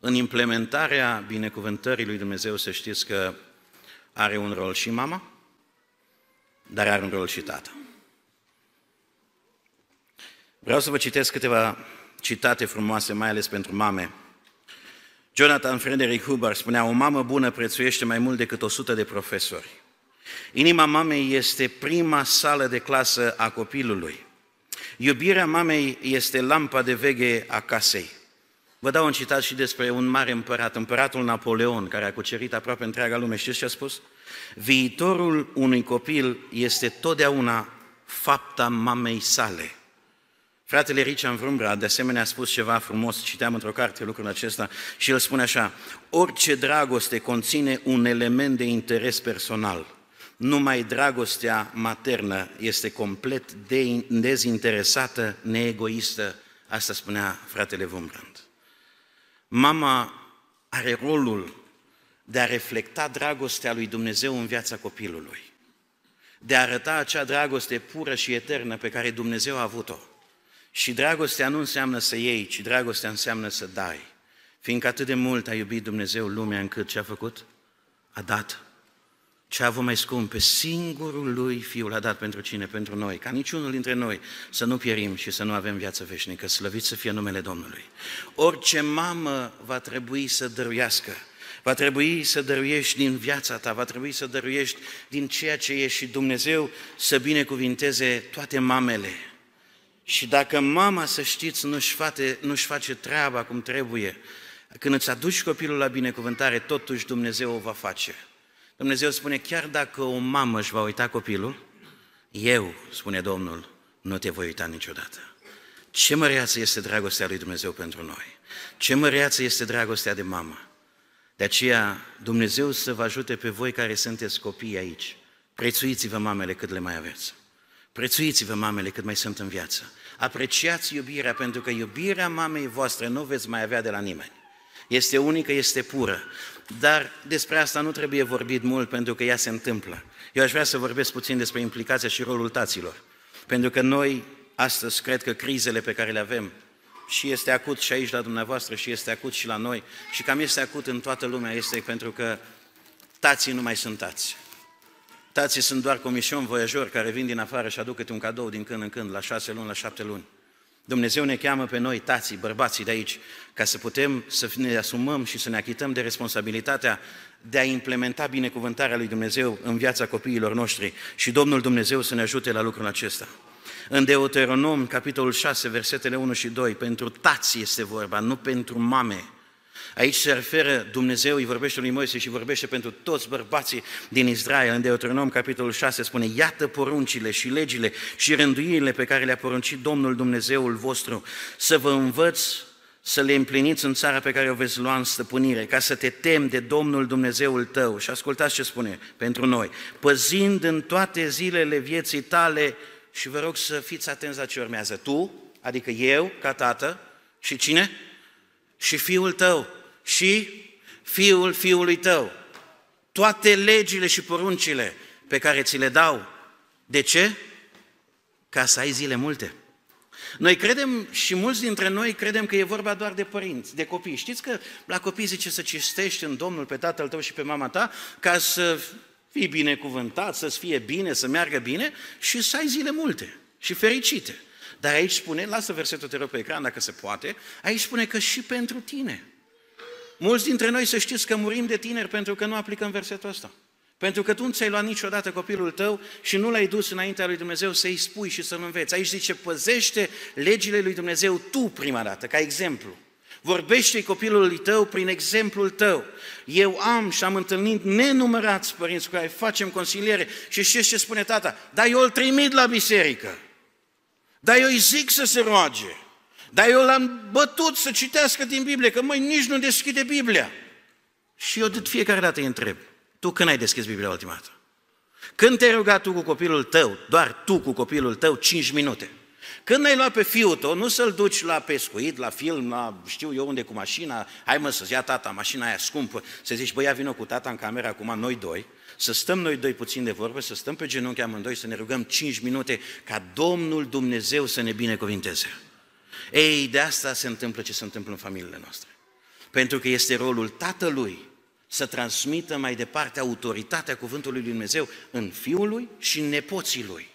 În implementarea binecuvântării lui Dumnezeu, să știți că are un rol și mama, dar are un rol și tata. Vreau să vă citesc câteva citate frumoase, mai ales pentru mame. Jonathan Frederic Huber spunea: o mamă bună prețuiește mai mult decât o sută de profesori. Inima mamei este prima sală de clasă a copilului. Iubirea mamei este lampa de veghe a casei. Vă dau un citat și despre un mare împărat, împăratul Napoleon, care a cucerit aproape întreaga lume. Știți ce a spus? Viitorul unui copil este totdeauna fapta mamei sale. Fratele Richard Wurmbrand, de asemenea, a spus ceva frumos, citeam într-o carte lucrul acesta, și el spune așa: orice dragoste conține un element de interes personal. Numai dragostea maternă este complet de- dezinteresată, neegoistă. Asta spunea fratele Wurmbrand. Mama are rolul de a reflecta dragostea lui Dumnezeu în viața copilului, de a arăta acea dragoste pură și eternă pe care Dumnezeu a avut-o. Și dragostea nu înseamnă să iei, ci dragostea înseamnă să dai. Fiindcă atât de mult a iubit Dumnezeu lumea, încât ce a făcut? A dat. Ce a avut mai scump? Pe singurul lui Fiul a dat. Pentru cine? Pentru noi. Ca niciunul dintre noi să nu pierim și să nu avem viață veșnică. Slăvit să fie numele Domnului. Orice mamă va trebui să dăruiască. Va trebui să dăruiești din viața ta, va trebui să dăruiești din ceea ce ești și Dumnezeu să binecuvinteze toate mamele. Și dacă mama, să știți, nu-și face, nu-și face treaba cum trebuie, când îți aduci copilul la binecuvântare, totuși Dumnezeu o va face. Dumnezeu spune, chiar dacă o mamă își va uita copilul, eu, spune Domnul, nu te voi uita niciodată. Ce măreață este dragostea lui Dumnezeu pentru noi! Ce măreață este dragostea de mamă! De aceea, Dumnezeu să vă ajute pe voi care sunteți copii aici. Prețuiți-vă mamele cât le mai aveți. Prețuiți-vă mamele cât mai sunt în viață. Apreciați iubirea, pentru că iubirea mamei voastre nu veți mai avea de la nimeni. Este unică, este pură. Dar despre asta nu trebuie vorbit mult, pentru că ea se întâmplă. Eu aș vrea să vorbesc puțin despre implicația și rolul taților. Pentru că noi, astăzi, cred că crizele pe care le avem, și este acut și aici la dumneavoastră, și este acut și la noi, și cam este acut în toată lumea, este pentru că tații nu mai sunt tați. Tații sunt doar comision voiajori care vin din afară și aduc câte un cadou din când în când, la șase luni, la șapte luni. Dumnezeu ne cheamă pe noi, tații, bărbații de aici, ca să putem să ne asumăm și să ne achităm de responsabilitatea de a implementa binecuvântarea lui Dumnezeu în viața copiilor noștri și Domnul Dumnezeu să ne ajute la lucrul acesta. În Deuteronom, capitolul șase, versetele unu și doi, pentru tați este vorba, nu pentru mame. Aici se referă Dumnezeu, îi vorbește lui Moise și vorbește pentru toți bărbații din Israel. În Deuteronom, capitolul șase, spune: iată poruncile și legile și rânduirile pe care le-a poruncit Domnul Dumnezeul vostru, să vă învăț să le împliniți în țara pe care o veți lua în stăpânire, ca să te temi de Domnul Dumnezeul tău. Și ascultați ce spune pentru noi: păzind în toate zilele vieții tale. Și vă rog să fiți atenți la ce urmează. Tu, adică eu, ca tată, și cine? Și fiul tău, și fiul fiului tău. Toate legile și poruncile pe care ți le dau. De ce? Ca să ai zile multe. Noi credem, și mulți dintre noi credem, că e vorba doar de părinți, de copii. Știți că la copii zice să cinstești în Domnul pe tatăl tău și pe mama ta, ca să fii binecuvântat, să-ți fie bine, să meargă bine și să ai zile multe și fericite. Dar aici spune, lasă versetul, te rog, pe ecran dacă se poate, aici spune că și pentru tine. Mulți dintre noi, să știți, că murim de tineri pentru că nu aplicăm versetul ăsta. Pentru că tu nu ți-ai luat niciodată copilul tău și nu l-ai dus înaintea lui Dumnezeu să-i spui și să-l înveți. Aici zice, păzește legile lui Dumnezeu tu prima dată, ca exemplu. Vorbește-i copilului tău prin exemplul tău. Eu am și am întâlnit nenumărați părinți cu care facem consiliere și știți ce spune tata? Dar eu îl trimit la biserică. Dar eu îi zic să se roage. Dar eu l-am bătut să citească din Biblie, că măi, nici nu deschide Biblia. Și eu de fiecare dată îi întreb, tu când ai deschis Biblia ultima dată? Când te-ai rugat tu cu copilul tău, doar tu cu copilul tău, cinci minute? Când ai luat pe fiul tău, nu să-l duci la pescuit, la film, la știu eu unde cu mașina, hai mă să-ți ia tata mașina aia scumpă, să zici, băi, ia vină cu tata în cameră acum, noi doi, să stăm noi doi puțin de vorbă, să stăm pe genunchi amândoi, să ne rugăm cinci minute ca Domnul Dumnezeu să ne binecuvinteze. Ei, de asta se întâmplă ce se întâmplă în familiile noastre. Pentru că este rolul tatălui să transmită mai departe autoritatea cuvântului lui Dumnezeu în fiul lui și în nepoții lui.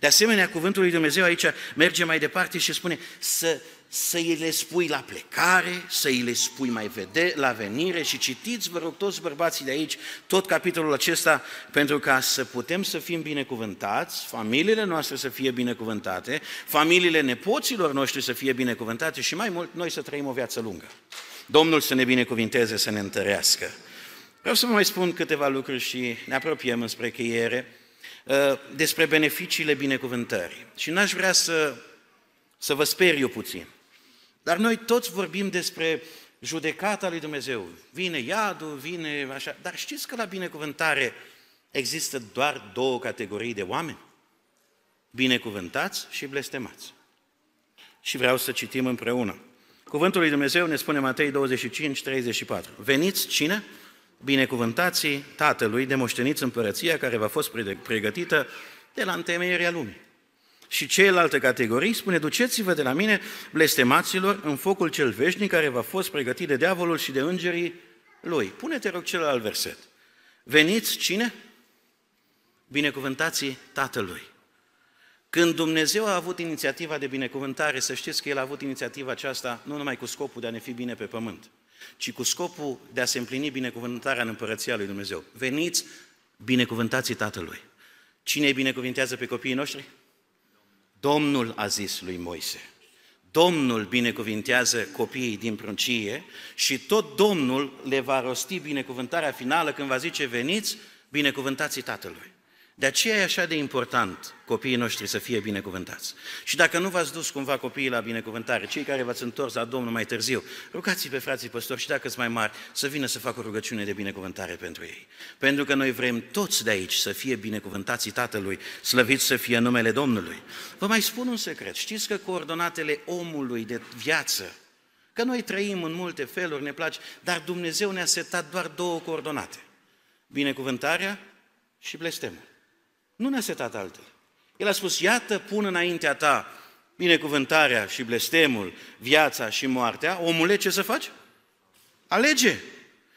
De asemenea, cuvântul lui Dumnezeu aici merge mai departe și spune să, să îi le spui la plecare, să îi le spui mai vede, la venire și citiți, vă rog, toți bărbații de aici, tot capitolul acesta, pentru ca să putem să fim binecuvântați, familiile noastre să fie binecuvântate, familiile nepoților noștri să fie binecuvântate și mai mult noi să trăim o viață lungă. Domnul să ne binecuvinteze, să ne întărească. Vreau să vă mai spun câteva lucruri și ne apropiem înspre cheiere despre beneficiile binecuvântării. Și n-aș vrea să, să vă speriu puțin, dar noi toți vorbim despre judecata lui Dumnezeu. Vine iadul, vine așa, dar știți că la binecuvântare există doar două categorii de oameni? Binecuvântați și blestemați. Și vreau să citim împreună. Cuvântul lui Dumnezeu ne spune Matei douăzeci și cinci, treizeci și patru. Veniți cine? Binecuvântații Tatălui, de moșteniți împărăția care v-a fost pregătită de la întemeierea lumii. Și celelalte categorii spune, duceți-vă de la mine, blestemaților, în focul cel veșnic care v-a fost pregătit de diavolul și de îngerii lui. Pune-te, rog, celălalt verset. Veniți cine? Binecuvântații Tatălui. Când Dumnezeu a avut inițiativa de binecuvântare, să știți că El a avut inițiativa aceasta nu numai cu scopul de a ne fi bine pe pământ, ci cu scopul de a se împlini binecuvântarea în împărăția lui Dumnezeu. Veniți, binecuvântații Tatălui. Cine îi binecuvintează pe copiii noștri? Domnul a zis lui Moise. Domnul binecuvintează copiii din pruncie și tot Domnul le va rosti binecuvântarea finală când va zice, veniți, binecuvântații Tatălui. De aceea e așa de important copiii noștri să fie binecuvântați. Și dacă nu v-ați dus cumva copiii la binecuvântare, cei care v-ați întors la Domnul mai târziu, rugați-i pe frații păstori și dacă-s mai mari, să vină să facă o rugăciune de binecuvântare pentru ei. Pentru că noi vrem toți de aici să fie binecuvântații Tatălui, slăviți să fie numele Domnului. Vă mai spun un secret, știți că coordonatele omului de viață, că noi trăim în multe feluri, ne place, dar Dumnezeu ne-a setat doar două coordonate, binecuvântarea și blestemul. Nu ne-a setat altele. El a spus, iată, pun înaintea ta binecuvântarea și blestemul, viața și moartea, omule, ce să faci? Alege.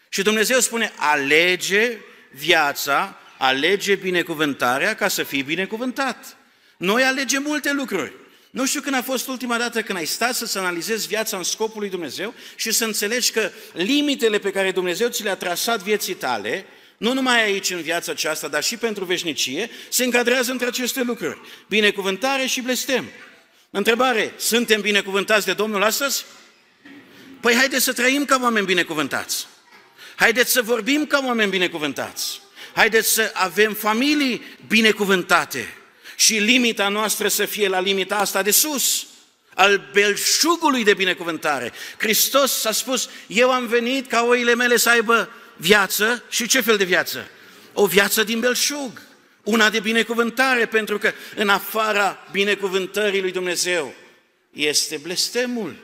Și Dumnezeu spune, alege viața, alege binecuvântarea ca să fii binecuvântat. Noi alegem multe lucruri. Nu știu când a fost ultima dată când ai stat să-ți analizezi viața în scopul lui Dumnezeu și să înțelegi că limitele pe care Dumnezeu ți le-a trasat vieții tale, nu numai aici în viața aceasta, dar și pentru veșnicie, se încadrează între aceste lucruri. Binecuvântare și blestem. Întrebare, suntem binecuvântați de Domnul astăzi? Păi haideți să trăim ca oameni binecuvântați. Haideți să vorbim ca oameni binecuvântați. Haideți să avem familii binecuvântate. Și limita noastră să fie la limita asta de sus, al belșugului de binecuvântare. Hristos a spus, eu am venit ca oile mele să aibă viață și ce fel de viață? O viață din belșug, una de binecuvântare, pentru că în afara binecuvântării lui Dumnezeu este blestemul.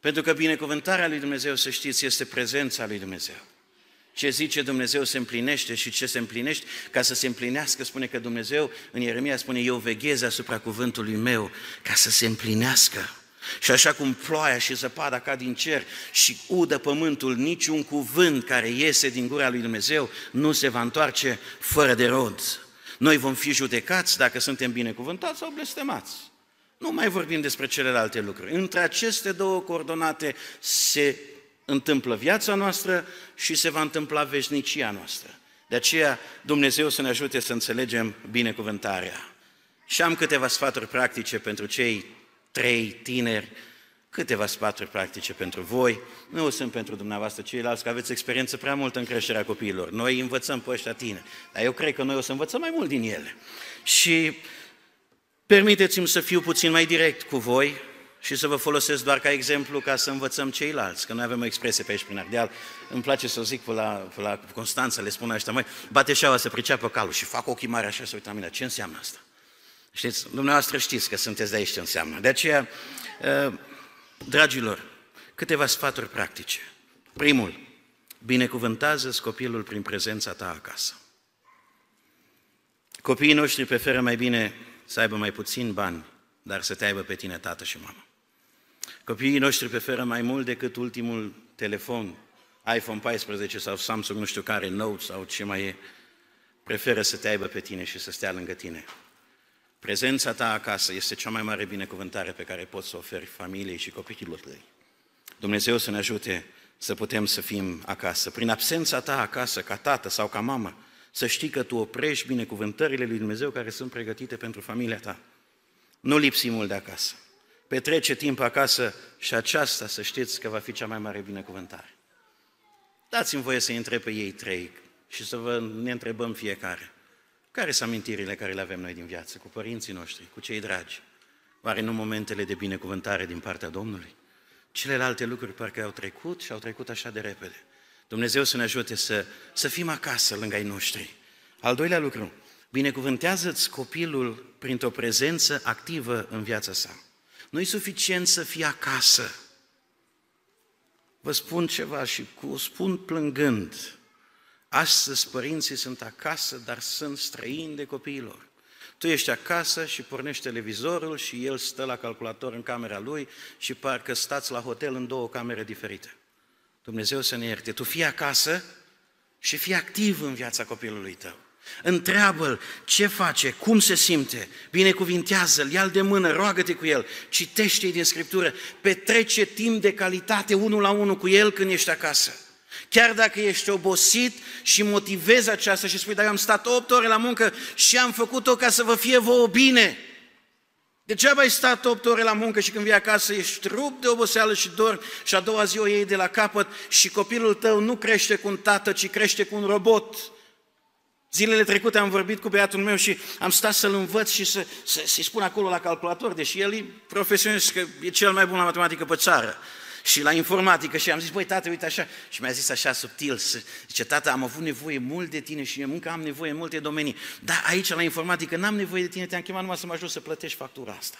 Pentru că binecuvântarea lui Dumnezeu, să știți, este prezența lui Dumnezeu. Ce zice Dumnezeu se împlinește și ce se împlinește, ca să se împlinească, spune că Dumnezeu, în Ieremia spune, eu veghez asupra cuvântului meu ca să se împlinească. Și așa cum ploaia și zăpada cad din cer și udă pământul, niciun cuvânt care iese din gura lui Dumnezeu nu se va întoarce fără de rod. Noi vom fi judecați dacă suntem binecuvântați sau blestemați. Nu mai vorbim despre celelalte lucruri. Între aceste două coordonate se întâmplă viața noastră și se va întâmpla veșnicia noastră. De aceea Dumnezeu să ne ajute să înțelegem binecuvântarea. Și am câteva sfaturi practice pentru cei trei tineri, câteva sfaturi practice pentru voi, nu sunt pentru dumneavoastră ceilalți, că aveți experiență prea multă în creșterea copiilor. Noi învățăm pe ăștia tineri, dar eu cred că noi o să învățăm mai mult din ele. Și permiteți-mi să fiu puțin mai direct cu voi și să vă folosesc doar ca exemplu ca să învățăm ceilalți, că noi avem o expresie pe aici prin Ardeal, îmi place să o zic pe la, pe la Constanța, le spun așa, măi, bate șaua să priceapă calul și fac ochii mari așa să uită la mine, ce înseamnă asta? Știți, dumneavoastră știți că sunteți de aici ce înseamnă. De aceea, dragilor, câteva sfaturi practice. Primul, binecuvântează-ți copilul prin prezența ta acasă. Copiii noștri preferă mai bine să aibă mai puțin bani, dar să te aibă pe tine tată și mamă. Copiii noștri preferă mai mult decât ultimul telefon, iPhone paisprezece sau Samsung, nu știu care, Note sau ce mai e. Preferă să te aibă pe tine și să stea lângă tine. Prezența ta acasă este cea mai mare binecuvântare pe care poți să o oferi familiei și copiilor tăi. Dumnezeu să ne ajute să putem să fim acasă. Prin absența ta acasă, ca tată sau ca mamă, să știi că tu oprești binecuvântările lui Dumnezeu care sunt pregătite pentru familia ta. Nu lipsi mult de acasă. Petrece timp acasă și aceasta să știți că va fi cea mai mare binecuvântare. Dați-mi voie să întreb pe ei trei și să vă, ne întrebăm fiecare. Care sunt amintirile care le avem noi din viață, cu părinții noștri, cu cei dragi? Oare nu momentele de binecuvântare din partea Domnului? Celelalte lucruri parcă au trecut și au trecut așa de repede. Dumnezeu să ne ajute să, să fim acasă lângă ai noștri. Al doilea lucru, binecuvântează-ți copilul printr-o prezență activă în viața sa. Nu-i suficient să fii acasă. Vă spun ceva și o spun plângând. Astăzi părinții sunt acasă, dar sunt străini de copiilor. Tu ești acasă și pornești televizorul și el stă la calculator în camera lui și parcă stați la hotel în două camere diferite. Dumnezeu să ne ierte. Tu fii acasă și fii activ în viața copilului tău. Întreabă-l ce face, cum se simte, binecuvintează-l, ia-l de mână, roagă-te cu el, citește-i din Scriptură, petrece timp de calitate unul la unul cu el când ești acasă. Chiar dacă ești obosit și motivezi aceasta și spui, dar eu am stat opt ore la muncă și am făcut-o ca să vă fie vouă bine. Degeaba ai stat opt ore la muncă și când vii acasă ești rupt de oboseală și dormi și a doua zi o iei de la capăt și copilul tău nu crește cu un tată, ci crește cu un robot. Zilele trecute am vorbit cu băiatul meu și am stat să-l învăț și să, să, să-i spun acolo la calculator, deși el e profesionist, că e cel mai bun la matematică pe țară și la informatică. Și am zis, băi, tată, uite așa. Și mi-a zis așa subtil, zice, tată, am avut nevoie mult de tine și eu încă am nevoie în multe domenii. Dar aici, la informatică, n-am nevoie de tine, te-am chemat numai să mă ajut să plătești factura asta.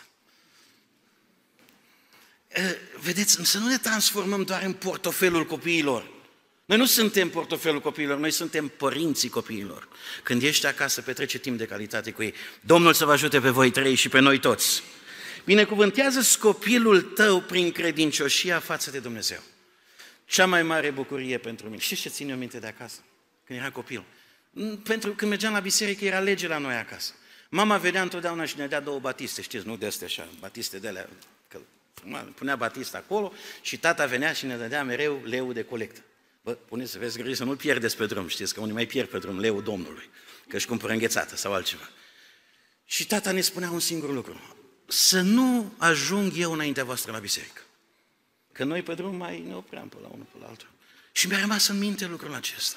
Vedeți, să nu ne transformăm doar în portofelul copiilor. Noi nu suntem portofelul copiilor, noi suntem părinții copiilor. Când ești acasă, petrece timp de calitate cu ei. Domnul să vă ajute pe voi trei și pe noi toți. Binecuvântează-ți copilul tău prin credincioșia față de Dumnezeu. Cea mai mare bucurie pentru mine. Știți ce ține eu minte de acasă? Când era copil. Pentru când mergeam la biserică, era lege la noi acasă. Mama venea întotdeauna și ne dea două batiste, știți, nu de astea așa, batiste de alea, că punea batista acolo și tata venea și ne dădea mereu leu de colectă. Bă, puneți să vezi grijă să nu-l pierdeți pe drum, știți, că unii mai pierd pe drum leul Domnului, că își cumpără înghețată sau altceva. Și tata ne spunea un singur lucru, să nu ajung eu înaintea voastră la biserică, că noi pe drum mai ne opream pe la unul, pe la altul. Și mi-a rămas în minte lucrul acesta.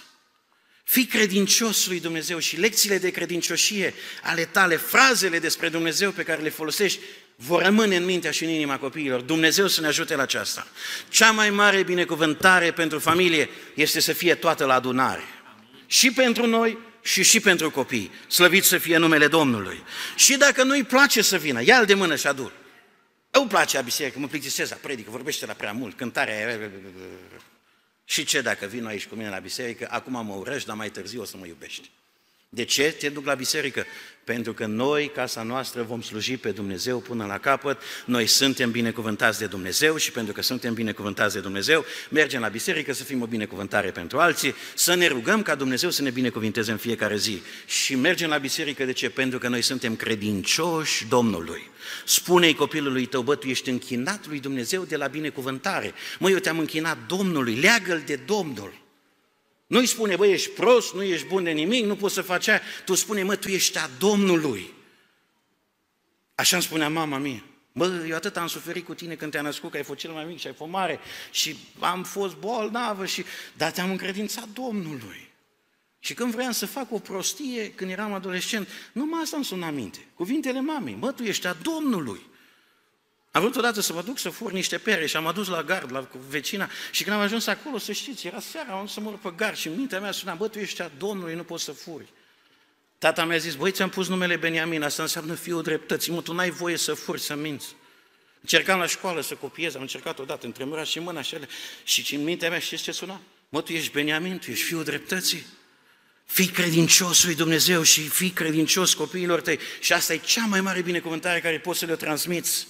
Fii credincios lui Dumnezeu și lecțiile de credincioșie ale tale, frazele despre Dumnezeu pe care le folosești, vor rămâne în mintea și în inima copiilor. Dumnezeu să ne ajute la aceasta. Cea mai mare binecuvântare pentru familie este să fie toată la adunare. Și pentru noi și și pentru copii. Slăvit să fie numele Domnului. Și dacă nu-i place să vină, ia-l de mână și adu-l. Eu place la biserică, mă plictisez la predică, vorbește la prea mult, cântarea e... Și ce dacă vin aici cu mine la biserică, acum mă urăști, dar mai târziu o să mă iubești. De ce te duc la biserică? Pentru că noi, casa noastră, vom sluji pe Dumnezeu până la capăt, noi suntem binecuvântați de Dumnezeu și pentru că suntem binecuvântați de Dumnezeu, mergem la biserică să fim o binecuvântare pentru alții, să ne rugăm ca Dumnezeu să ne binecuvinteze în fiecare zi. Și mergem la biserică, de ce? Pentru că noi suntem credincioși Domnului. Spune-i copilului tău, bă, tu ești închinat lui Dumnezeu de la binecuvântare. Măi, eu te-am închinat Domnului, leagă-l de Domnul. Nu-i spune, bă, ești prost, nu ești bun de nimic, nu poți să faci aia. Tu spune, mă, tu ești a Domnului. Așa îmi spunea mama mie. Bă, eu atât am suferit cu tine când te-am născut, că ai fost cel mai mic și ai fost mare și am fost bolnavă și... Dar te-am încredințat Domnului. Și când vreau să fac o prostie, când eram adolescent, numai asta îmi sună minte. Cuvintele mamei, mă, tu ești a Domnului. Am vrut odată să mă duc să fur niște pere și am adus la gard, la vecina, și când am ajuns acolo, să știți, era seara, am să mă urc pe gard și mintea mea suna, bă, tu ești a Domnului, nu poți să furi. Tata mi-a zis, băi, ți-am pus numele Beniamin, asta înseamnă fiul dreptății, mă, tu n-ai voie să furi, să minți. Încercam la școală să copiez, am încercat odată, între mâna și mâna, așa, și în mintea mea știți ce suna? Mă, tu ești Beniamin, tu ești fiul dreptății. Fii credincios lui Dumnezeu și fii credincios copiilor tăi. Și asta e cea mai mare binecuvântare care poți să le transmiți.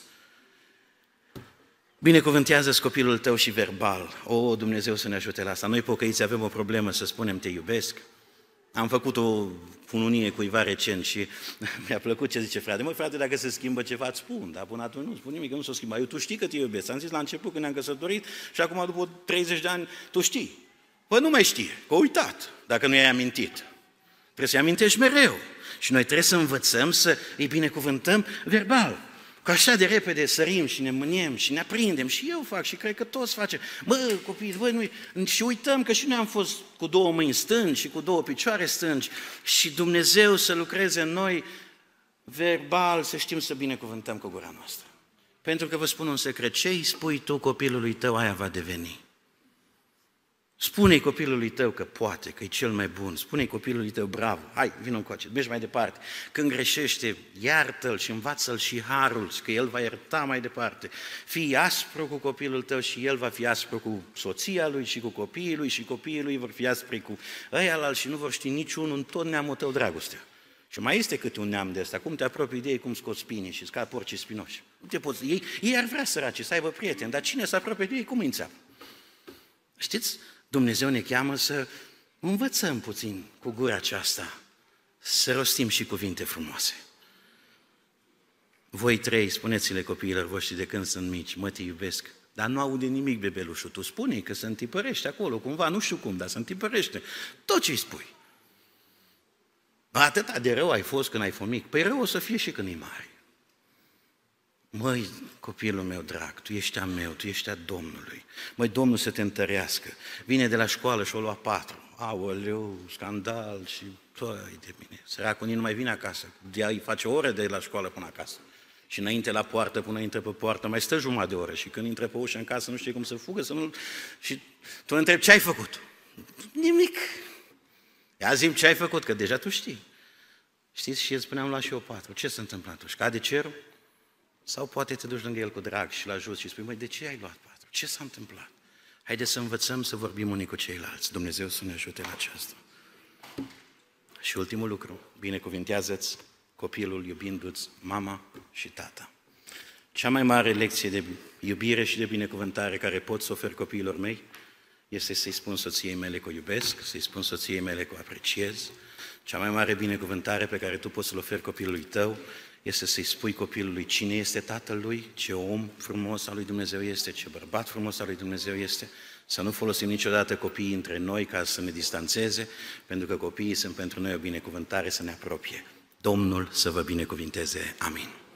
Binecuvântează-ți copilul tău și verbal. O, Dumnezeu să ne ajute la asta. Noi pocăiți avem o problemă să spunem te iubesc. Am făcut o fununie cuiva recent și mi-a plăcut ce zice frate. Măi frate, dacă se schimbă ceva, îți spun, dar până atunci nu spun nimic, că nu s-o schimba. Eu tu știi că te iubesc. Am zis la început când ne-am căsătorit și acum după treizeci de ani tu știi. Păi nu mai știi, că uitat, dacă nu i-ai amintit. Trebuie să-i amintești mereu. Și noi trebuie să învățăm să îi binecuvântăm verbal. Că așa de repede sărim și ne mâniem și ne aprindem. Și eu fac și cred că toți facem. Bă, copii, bă, noi... Și uităm că și noi am fost cu două mâini stângi și cu două picioare stângi. Și Dumnezeu să lucreze în noi verbal, să știm să binecuvântăm cu gura noastră. Pentru că vă spun un secret, ce îi spui tu copilului tău, aia va deveni. Spune-i copilului tău că poate, că e cel mai bun. Spune-i copilului tău, bravo, hai, vină încoace, mergi mai departe. Când greșește, iartă-l și învață-l și harul, că el va ierta mai departe. Fii aspru cu copilul tău și el va fi aspru cu soția lui și cu copiii lui și copiii lui vor fi aspri cu ăialalți și nu vor ști niciunul în tot neamul tău dragostea. Și mai este câte un neam de ăsta, cum te apropii de ei, cum scoți spinii și scapi porcii spinoși. Nu te poți, ei, ei ar vrea săraci, să aibă prieteni, dar cine se apropie de ei, cum îi înțeapă? Știți? Dumnezeu ne cheamă să învățăm puțin cu gura aceasta, să rostim și cuvinte frumoase. Voi trei, spuneți-le copiilor voștri de când sunt mici, mă, te iubesc, dar nu aude nimic bebelușul, tu spune-i că se întipărește acolo cumva, nu știu cum, dar se întipărește, tot ce îi spui. Atâta de rău ai fost când ai fost mic, păi rău o să fie și când e mare. Măi, copilul meu drag, tu ești a meu, tu ești a Domnului. Măi, Domnul să te întărească. Vine de la școală și o lua patru. Aoleu, scandal și... Păi de mine, săracul nu mai vine acasă. Ea îi face o oră de la școală până acasă. Și înainte la poartă, până intră pe poartă, mai stă jumătate de oră. Și când intră pe ușă în casă, nu știe cum să fugă, să nu... Și tu întrebi, ce ai făcut? Nimic. Ia zi-mi ce ai făcut, că deja tu știi. Știți? Și el spunea, am luat și eu patru. Ce se întâmplă atunci? Cade cerul? Sau poate te duci lângă el cu drag și l-ajuți și spui, măi, de ce ai luat patru? Ce s-a întâmplat? Haideți să învățăm să vorbim unii cu ceilalți. Dumnezeu să ne ajute la aceasta. Și ultimul lucru, binecuvintează-ți copilul iubindu-ți mama și tata. Cea mai mare lecție de iubire și de binecuvântare care pot să ofer copiilor mei este să-i spun soției mele că o iubesc, să-i spun soției mele că o apreciez. Cea mai mare binecuvântare pe care tu poți să-l oferi copilului tău este să-i spui copilului cine este tatăl lui, ce om frumos al lui Dumnezeu este, ce bărbat frumos al lui Dumnezeu este, să nu folosim niciodată copiii între noi ca să ne distanțeze, pentru că copiii sunt pentru noi o binecuvântare să ne apropie. Domnul să vă binecuvinteze. Amin.